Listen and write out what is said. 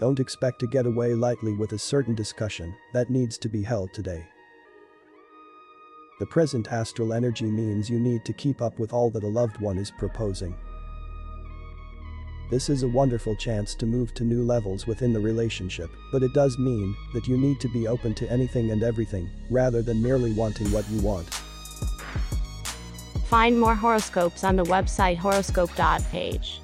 Don't expect to get away lightly with a certain discussion that needs to be held today. The present astral energy means you need to keep up with all that a loved one is proposing. This is a wonderful chance to move to new levels within the relationship, but it does mean that you need to be open to anything and everything, rather than merely wanting what you want. Find more horoscopes on the website horoscope.page.